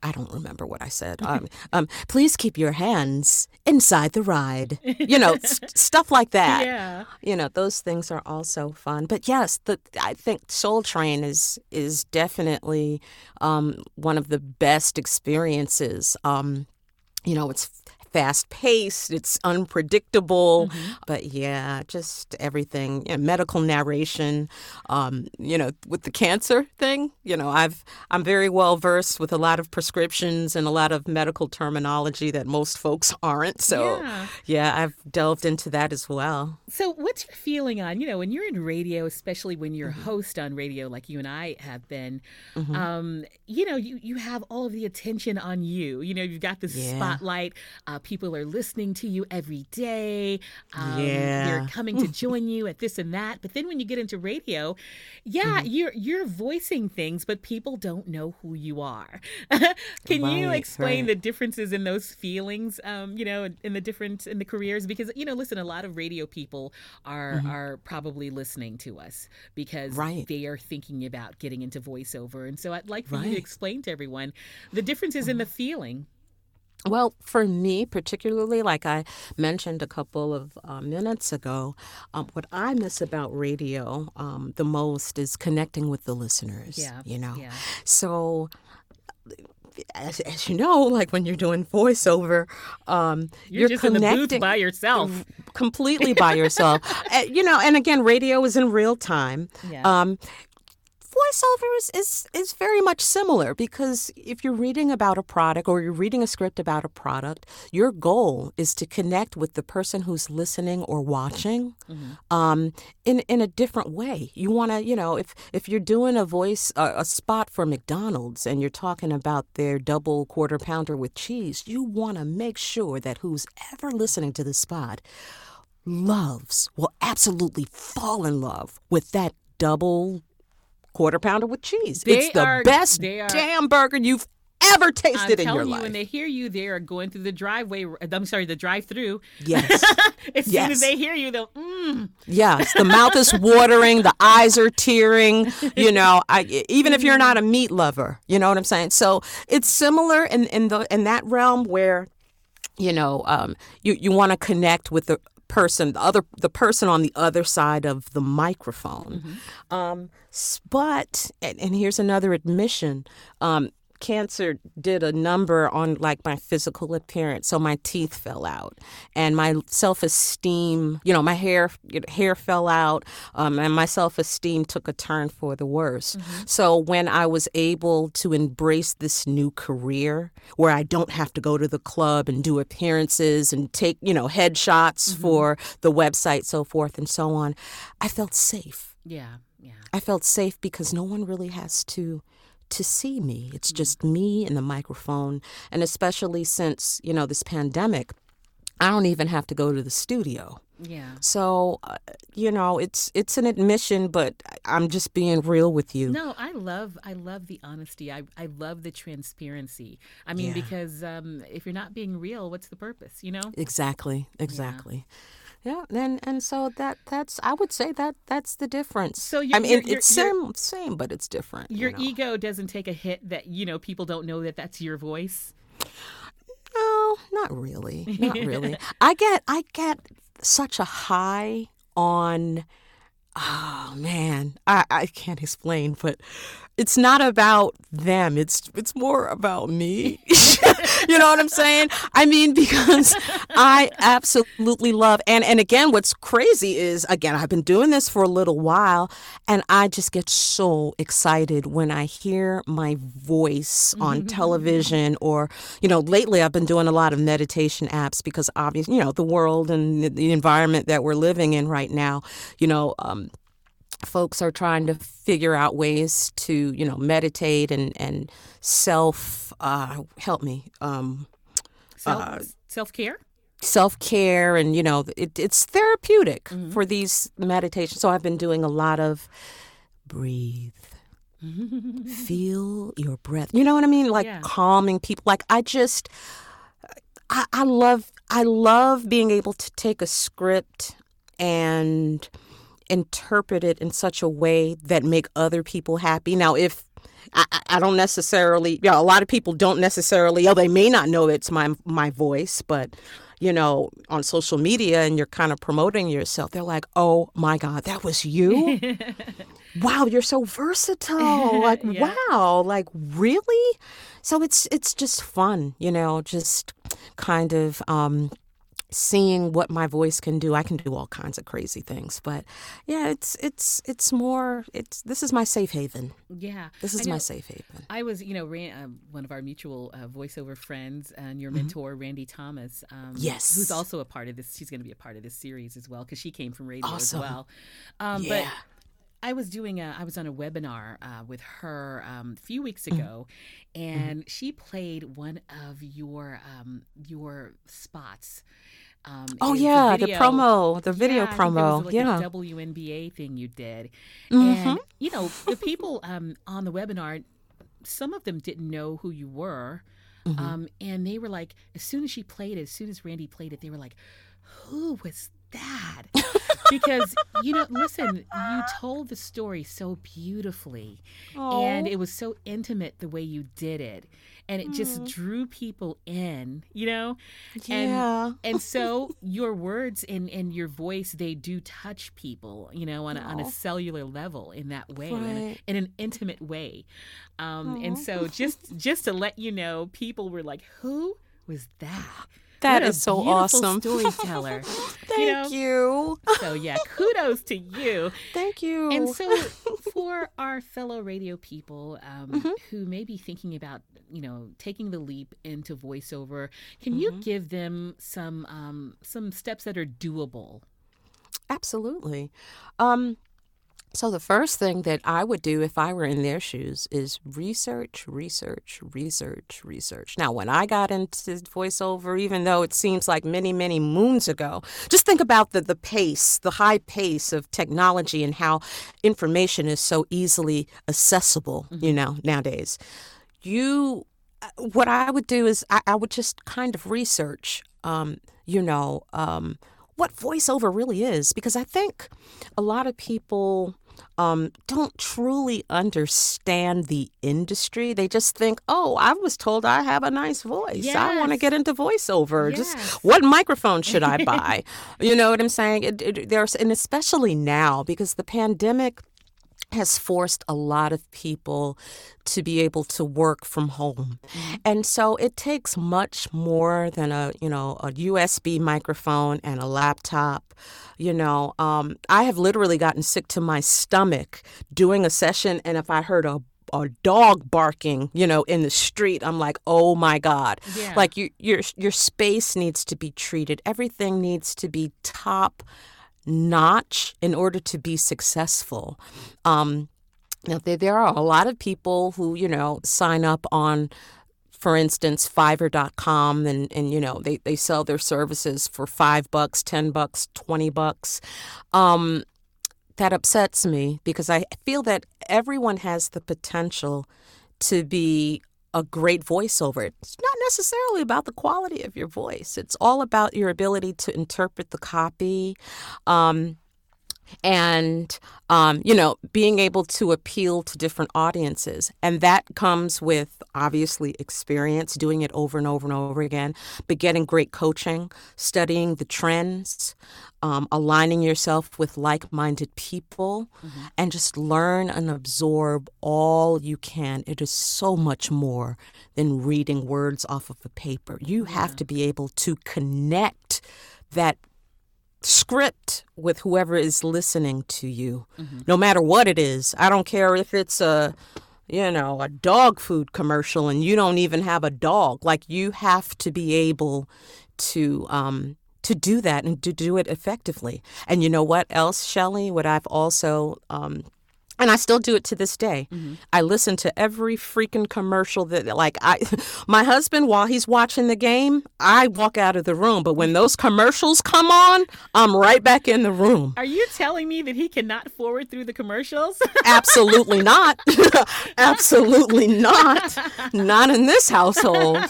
I don't remember what I said, um, um, please keep your hands inside the ride, you know, st- stuff like that. Yeah. You know, those things are also fun. But yes, the, I think Soul Train is, is definitely um, one of the best experiences. Um, you know, it's fast-paced, it's unpredictable, mm-hmm. but yeah, just everything. You know, medical narration, um, you know, with the cancer thing, you know, I've I'm very well versed with a lot of prescriptions and a lot of medical terminology that most folks aren't. So yeah, yeah I've delved into that as well. So what's your feeling on, you know, when you're in radio, especially when you're a mm-hmm. host on radio, like you and I have been, mm-hmm. um, you know, you, you have all of the attention on you. You know, you've got this yeah. spotlight. Uh, People are listening to you every day. Um, yeah. They're coming to join you at this and that. But then when you get into radio, yeah, mm-hmm. you're you're voicing things, but people don't know who you are. Can right, you explain right. the differences in those feelings, um, you know, in, in the different in the careers? Because, you know, listen, a lot of radio people are, mm-hmm. are probably listening to us because right. they are thinking about getting into voiceover. And so I'd like for right. you to explain to everyone the differences mm-hmm. in the feeling. Well, for me particularly, like I mentioned a couple of uh, minutes ago, um, what I miss about radio um, the most is connecting with the listeners, yeah. you know. Yeah. So as, as you know, like when you're doing voiceover, um, you're, you're just connecting in the booth by yourself. Completely by yourself. uh, you know, and again, radio is in real time. Yeah. Um, voiceover is, is, is very much similar because if you're reading about a product or you're reading a script about a product, your goal is to connect with the person who's listening or watching mm-hmm. um, in in a different way. You want to, you know, if, if you're doing a voice, uh, a spot for McDonald's and you're talking about their double quarter pounder with cheese, you want to make sure that who's ever listening to the spot loves, will absolutely fall in love with that double quarter pounder with cheese. They it's the are, best are, damn burger you've ever tasted in your life. I'm telling you, when they hear you, they are going through the driveway. I'm sorry, the drive-through. Yes. As yes. soon as they hear you, they'll, mmm. Yes, the mouth is watering, the eyes are tearing, you know, I, even if you're not a meat lover, you know what I'm saying? So it's similar in, in, the, in that realm where, you know, um, you, you want to connect with the person, the other, the person on the other side of the microphone. Mm-hmm. Um, but, and, and here's another admission, um, cancer did a number on like my physical appearance, so my teeth fell out and my self-esteem, you know, my hair hair fell out, um, and my self-esteem took a turn for the worse. Mm-hmm. So when I was able to embrace this new career where I don't have to go to the club and do appearances and take, you know, headshots mm-hmm. for the website, so forth and so on, I felt safe. Yeah, yeah. I felt safe because no one really has to to see me. It's just me and the microphone. And especially since, you know, this pandemic, I don't even have to go to the studio. Yeah. So, uh, you know, it's it's an admission, but I'm just being real with you. No, I love I love the honesty. I, I love the transparency. I mean, yeah. because um, if you're not being real, what's the purpose, you know? Exactly. Exactly. Yeah. Yeah, and and so that that's I would say that that's the difference. So you're, I mean, you're, you're, it's same same, but it's different. Your you know? ego doesn't take a hit that, you know, people don't know that that's your voice. No, not really, not really. I get I get such a high on. Oh man, I, I can't explain, but it's not about them. It's it's more about me. You know what I'm saying? I mean, because I absolutely love, and, and again, what's crazy is, again, I've been doing this for a little while, and I just get so excited when I hear my voice on mm-hmm. television or, you know, lately I've been doing a lot of meditation apps because obviously, you know, the world and the environment that we're living in right now, you know, um, folks are trying to figure out ways to, you know, meditate and, and self, uh, help me, um, self, uh, self-care, self-care. And, you know, it, it's therapeutic mm-hmm. for these meditations. So I've been doing a lot of breathe, feel your breath, you know what I mean? Like yeah. calming people. Like I just, I, I love, I love being able to take a script and interpret it in such a way that make other people happy. Now, if I, I don't necessarily, you know, a lot of people don't necessarily, oh, they may not know it's my my voice, but, you know, on social media and you're kind of promoting yourself, they're like, oh, my God, that was you? Wow, you're so versatile. Like, yeah. wow, like, really? So it's it's just fun, you know, just kind of um seeing what my voice can do. I can do all kinds of crazy things, but yeah, it's it's it's more. It's this is my safe haven. Yeah, this is my safe haven. I was, you know, ran, uh, one of our mutual uh, voiceover friends and your mentor, mm-hmm. Randy Thomas. Um, yes, who's also a part of this. She's going to be a part of this series as well because she came from radio awesome. as well. Um, yeah. But I was doing a, I was on a webinar uh, with her um, a few weeks ago, mm-hmm. and mm-hmm. she played one of your um, your spots. Um, oh, yeah, the, video, the promo, the video yeah, promo. Like yeah, W N B A thing you did. Mm-hmm. And, you know, the people um, on the webinar, some of them didn't know who you were. Mm-hmm. Um, and they were like, as soon as she played it, as soon as Randy played it, they were like, who was that? Because, you know, listen, you told the story so beautifully. Aww. And it was so intimate the way you did it. And it just drew people in, you know? Yeah. And, and so your words and, and your voice, they do touch people, you know, on, a, on a cellular level in that way, right. in, a, in an intimate way. Um, and so just just to let you know, people were like, who was that? That what is so awesome. Storyteller. Thank you, know? you. So yeah, kudos to you. Thank you. And so for our fellow radio people um, mm-hmm. who may be thinking about, you know, taking the leap into voiceover, can mm-hmm. you give them some um, some steps that are doable? Absolutely. Um, so the first thing that I would do if I were in their shoes is research, research, research, research. Now, when I got into voiceover, even though it seems like many, many moons ago, just think about the, the pace, the high pace of technology and how information is so easily accessible, mm-hmm. you know, nowadays. You, what I would do is I, I would just kind of research, um, you know, um, what voiceover really is, because I think a lot of people Um, don't truly understand the industry. They just think, oh, I was told I have a nice voice. Yes. I want to get into voiceover. Yes. Just what microphone should I buy? You know what I'm saying? It, it, there's, and especially now because the pandemic has forced a lot of people to be able to work from home. And so it takes much more than a, you know, a U S B microphone and a laptop. You know, um, I have literally gotten sick to my stomach doing a session. And if I heard a a dog barking, you know, in the street, I'm like, oh my God. Yeah. Like you, your, your space needs to be treated. Everything needs to be top notch in order to be successful. Um, now, there, there are a lot of people who, you know, sign up on, for instance, Fiverr dot com and, and you know, they, they sell their services for five bucks, ten bucks, twenty bucks. Um, that upsets me because I feel that everyone has the potential to be a great voiceover. It's not necessarily about the quality of your voice. It's all about your ability to interpret the copy um, and, um, you know, being able to appeal to different audiences. And that comes with, obviously, experience, doing it over and over and over again, but getting great coaching, studying the trends, um, aligning yourself with like-minded people, mm-hmm. and just learn and absorb all you can. It is so much more than reading words off of a paper. You have yeah. to be able to connect that script with whoever is listening to you, mm-hmm. no matter what it is. I don't care if it's a, you know, a dog food commercial and you don't even have a dog. Like, you have to be able to um, to do that and to do it effectively. And you know what else, Shelley? What I've also, um, and I still do it to this day. Mm-hmm. I listen to every freaking commercial that, like, I, my husband, while he's watching the game, I walk out of the room. But when those commercials come on, I'm right back in the room. Are you telling me that he cannot forward through the commercials? Absolutely not. Absolutely not. Not in this household.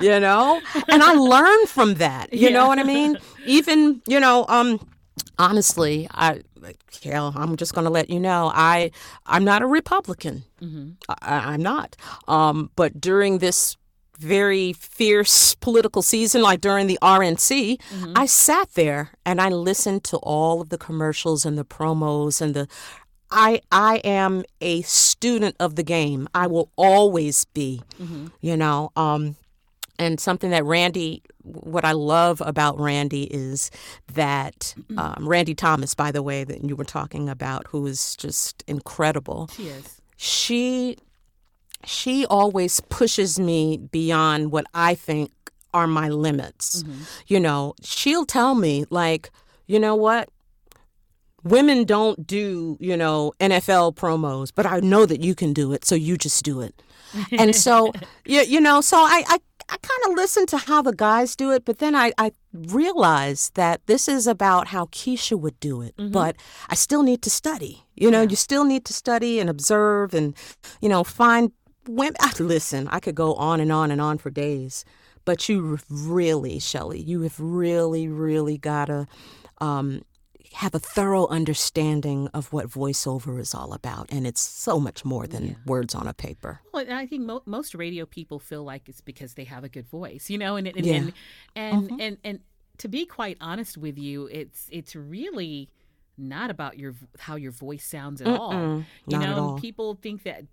You know, and I learn from that. You yeah. know what I mean? Even, you know, um, honestly, I, hell, I'm just going to let you know, I, I'm not a Republican. Mm-hmm. I, I'm not. Um, but during this very fierce political season, like during the R N C, mm-hmm. I sat there and I listened to all of the commercials and the promos and the, I I am a student of the game. I will always be, mm-hmm. you know, um, and something that Randy, what I love about Randy is that um, Randy Thomas, by the way, that you were talking about, who is just incredible. She is. She, she always pushes me beyond what I think are my limits. Mm-hmm. You know, she'll tell me, like, you know what? Women don't do, you know, N F L promos, but I know that you can do it, so you just do it. And so, you, you know, so I, I I kind of listen to how the guys do it, but then I, I realized that this is about how Keisha would do it. Mm-hmm. But I still need to study. You know, yeah. you still need to study and observe and, you know, find women. Listen, I could go on and on and on for days. But you really, Shelley, you have really, really got to um, have a thorough understanding of what voiceover is all about. And it's so much more than yeah. words on a paper. Well, and I think mo- most radio people feel like it's because they have a good voice, you know, and, and, yeah. and, and, mm-hmm. and, and to be quite honest with you, it's, it's really not about your how your voice sounds at Mm-mm, all. You know, all. People think that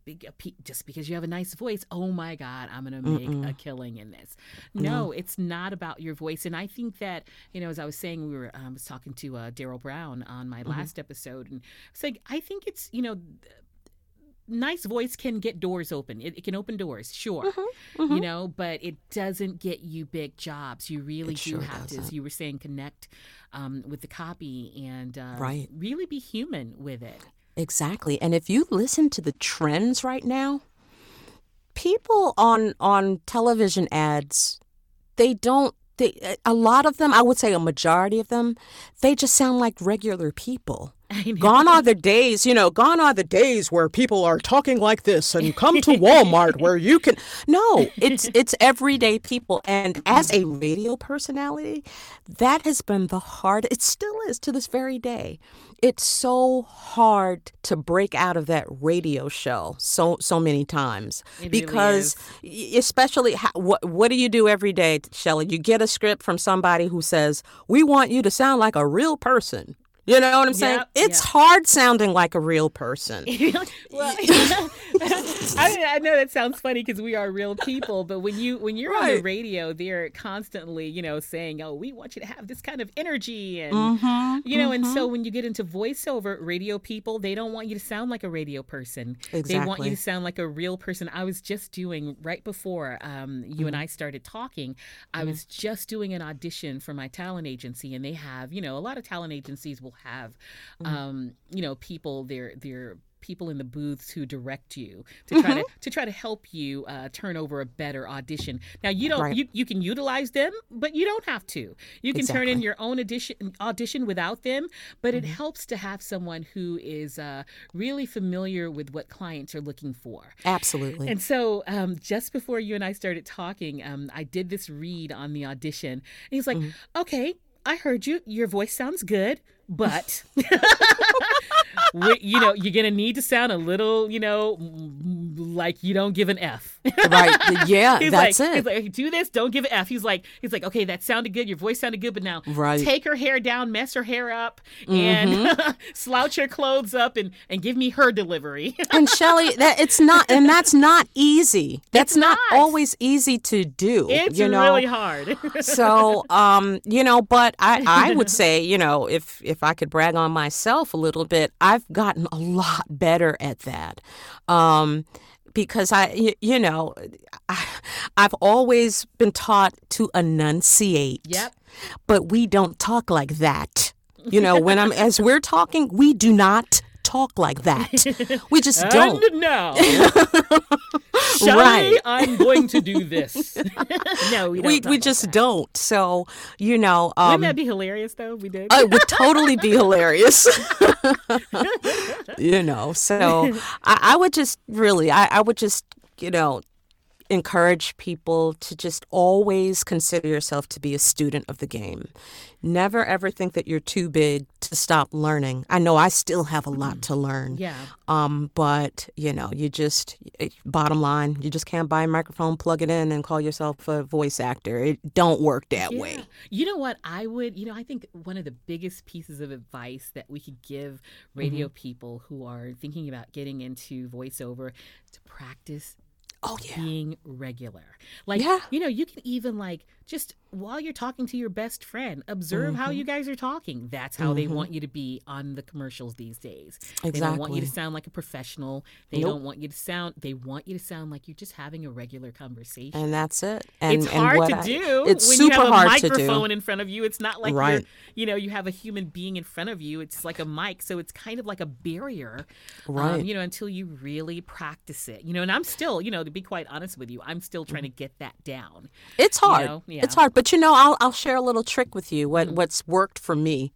just because you have a nice voice, oh my God, I'm going to make Mm-mm. a killing in this. No, mm. it's not about your voice. And I think that, you know, as I was saying, we were um, was talking to uh, Daryl Brown on my mm-hmm. last episode, and it's like, I think it's, you know, nice voice can get doors open. It, it can open doors, sure, mm-hmm, mm-hmm. you know, but it doesn't get you big jobs. You really it do sure have doesn't. to, as you were saying, connect um, with the copy and uh, right. really be human with it. Exactly. And if you listen to the trends right now, people on on television ads, they don't. They, a lot of them, I would say a majority of them, they just sound like regular people. Gone are the days, you know, gone are the days where people are talking like this and come to Walmart where you can. No, it's it's everyday people. And as a radio personality, that has been the hard. It still is to this very day. It's so hard to break out of that radio shell so so many times it because really especially how, what, what do you do every day, Shelley? You get a script from somebody who says, we want you to sound like a real person. You know what I'm saying? Yep, it's yep. hard sounding like a real person. Well, I, mean, I know that sounds funny because we are real people, but when you when you're right. on the radio, they're constantly, you know, saying, "Oh, we want you to have this kind of energy," and mm-hmm, you know, mm-hmm. and so when you get into voiceover, radio people, they don't want you to sound like a radio person. Exactly. They want you to sound like a real person. I was just doing right before um, you mm-hmm. and I started talking. I mm-hmm. was just doing an audition for my talent agency, and they have, you know, a lot of talent agencies will have um you know people they're they're people in the booths who direct you to try mm-hmm. to to try to help you uh turn over a better audition. Now you don't right. you, you can utilize them, but you don't have to. You can exactly. turn in your own audition audition without them, but mm-hmm. it helps to have someone who is uh really familiar with what clients are looking for. Absolutely. And so um just before you and I started talking, um I did this read on the audition, and he's like, mm-hmm. "Okay, I heard you. Your voice sounds good, but you know you're gonna need to sound a little, you know, like you don't give an F." Right? Yeah, he's that's like, it. He's like, "Do this, don't give an F." He's like, he's like, "Okay, that sounded good. Your voice sounded good, but now right. take her hair down, mess her hair up, and mm-hmm. slouch her clothes up, and, and give me her delivery." And Shelley, that it's not, and that's not easy. That's it's not, not always easy to do. It's you know? really hard. So, um, you know, but I, I would say, you know, if if I could brag on myself a little bit, I've gotten a lot better at that. Um, because I, you, you know, I, I've always been taught to enunciate, yep. but we don't talk like that. You know, when I'm, as we're talking, we do not talk like that. We just and don't. And now, Shelley, I'm going to do this. No, we don't. We, we like just that. don't. So, you know. Um, Wouldn't that be hilarious, though? We did. It would totally be hilarious. You know, so I, I would just really, I, I would just, you know, encourage people to just always consider yourself to be a student of the game. Never ever think that you're too big to stop learning. I know I still have a lot to learn. Yeah. Um, but, you know, you just, bottom line, you just can't buy a microphone, plug it in, and call yourself a voice actor. It don't work that yeah. way. You know what? I would, you know, I think one of the biggest pieces of advice that we could give radio mm-hmm. people who are thinking about getting into voiceover to practice Oh, yeah. being regular. Like, yeah. you know, you can even like just while you're talking to your best friend, observe mm-hmm. how you guys are talking. That's how mm-hmm. they want you to be on the commercials these days. Exactly. They don't want you to sound like a professional. They nope. don't want you to sound, they want you to sound like you're just having a regular conversation. And that's it. And it's and hard what to I, do it's when super you have a microphone in front of you. It's not like, right. you're, you know, you have a human being in front of you. It's like a mic. So it's kind of like a barrier, right. um, you know, until you really practice it, you know, and I'm still, you know, to be quite honest with you, I'm still trying to get that down. It's hard. You know? yeah. It's hard, but But, you know, I'll I'll share a little trick with you. What what's worked for me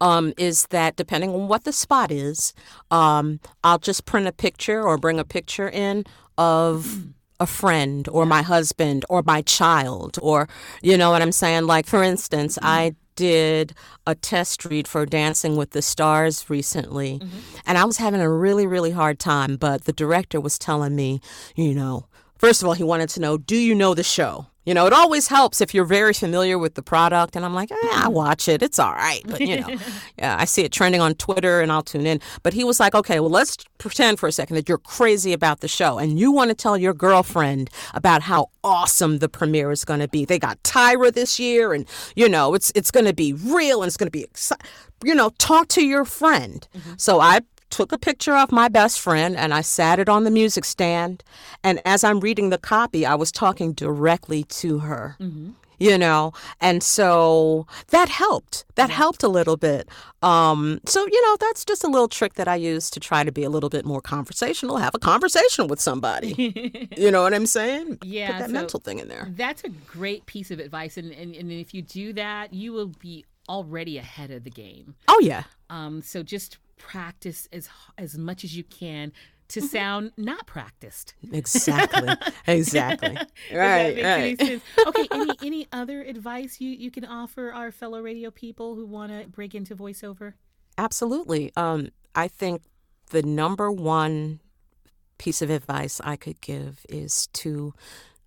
um, is that depending on what the spot is, um, I'll just print a picture or bring a picture in of a friend or my husband or my child or, you know what I'm saying? Like, for instance, I did a test read for Dancing with the Stars recently, mm-hmm. and I was having a really, really hard time. But the director was telling me, you know, first of all, he wanted to know, do you know the show? You know, it always helps if you're very familiar with the product. And I'm like, eh, I watch it. It's all right. But, you know, yeah, I see it trending on Twitter and I'll tune in. But he was like, OK, well, let's pretend for a second that you're crazy about the show and you want to tell your girlfriend about how awesome the premiere is going to be. They got Tyra this year and, you know, it's it's going to be real and it's going to be exciting. You know, talk to your friend. Mm-hmm. So I took a picture of my best friend and I sat it on the music stand. And as I'm reading the copy, I was talking directly to her, mm-hmm. you know, and so that helped. That helped a little bit. Um, so, you know, that's just a little trick that I use to try to be a little bit more conversational, have a conversation with somebody. You know what I'm saying? Yeah. Put that so mental thing in there. That's a great piece of advice. And, and, and if you do that, you will be already ahead of the game. Oh, yeah. Um. So just practice as as much as you can to mm-hmm. sound not practiced. Exactly. Exactly. Right. Right. Okay. Any any other advice you, you can offer our fellow radio people who want to break into voiceover? Absolutely. Um, I think the number one piece of advice I could give is to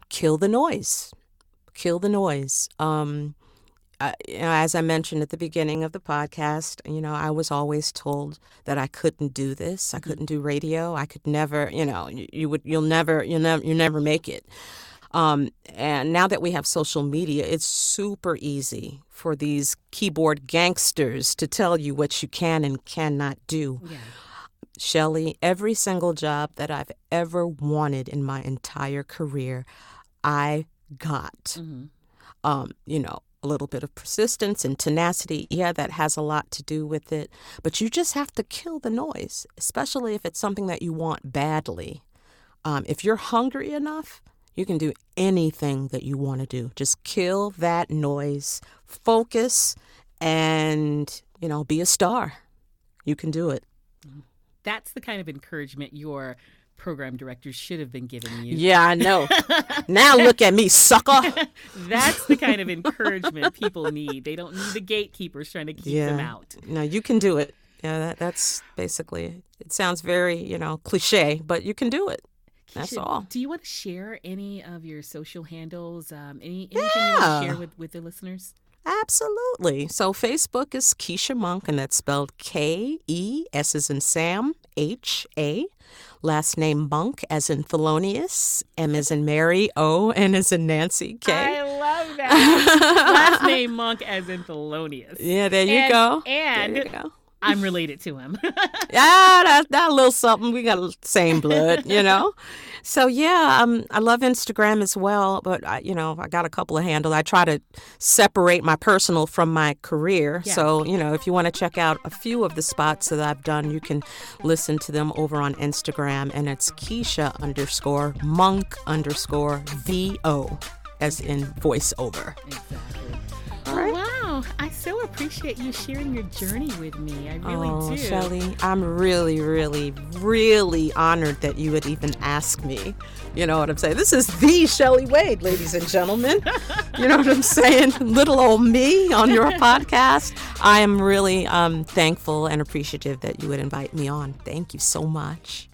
kill the noise. Kill the noise. Um, Uh, you know, as I mentioned at the beginning of the podcast, you know, I was always told that I couldn't do this. I couldn't do radio. I could never, you know, you, you would, you'll never, you'll never, you never make it. Um, and now that we have social media, it's super easy for these keyboard gangsters to tell you what you can and cannot do. Yeah. Shelley, every single job that I've ever wanted in my entire career, I got. Mm-hmm. Um, you know, a little bit of persistence and tenacity. Yeah, that has a lot to do with it. But you just have to kill the noise, especially if it's something that you want badly. Um, if you're hungry enough, you can do anything that you want to do. Just kill that noise, focus, and, you know, be a star. You can do it. That's the kind of encouragement your program directors should have been giving you. Yeah, I know. Now look at me, sucker. That's the kind of encouragement people need. They don't need the gatekeepers trying to keep yeah. them out. No, you can do it. Yeah, that, that's basically, it sounds very, you know, cliche, but you can do it. Keisha, that's all. Do you want to share any of your social handles? Um, any anything yeah. you want to share with, with the listeners? Absolutely. So Facebook is Keisha Monk, and that's spelled K E, S as in Sam, H A. Last name Monk, as in Thelonious, M as in Mary, O, N as in Nancy, K. I love that. Last name Monk, as in Thelonious. Yeah, there you and, go. And there you go. I'm related to him. Yeah, that, that little something. We got the same blood, you know. So, yeah, um, I love Instagram as well. But, I, you know, I got a couple of handles. I try to separate my personal from my career. Yeah. So, you know, if you want to check out a few of the spots that I've done, you can listen to them over on Instagram. And it's Keisha underscore Monk underscore V O, as in voiceover. Exactly. All right. Wow, I so appreciate you sharing your journey with me. I really oh, do. Shelley, I'm really, really, really honored that you would even ask me. You know what I'm saying? This is the Shelley Wade, ladies and gentlemen. You know what I'm saying? Little old me on your podcast. I am really um, thankful and appreciative that you would invite me on. Thank you so much.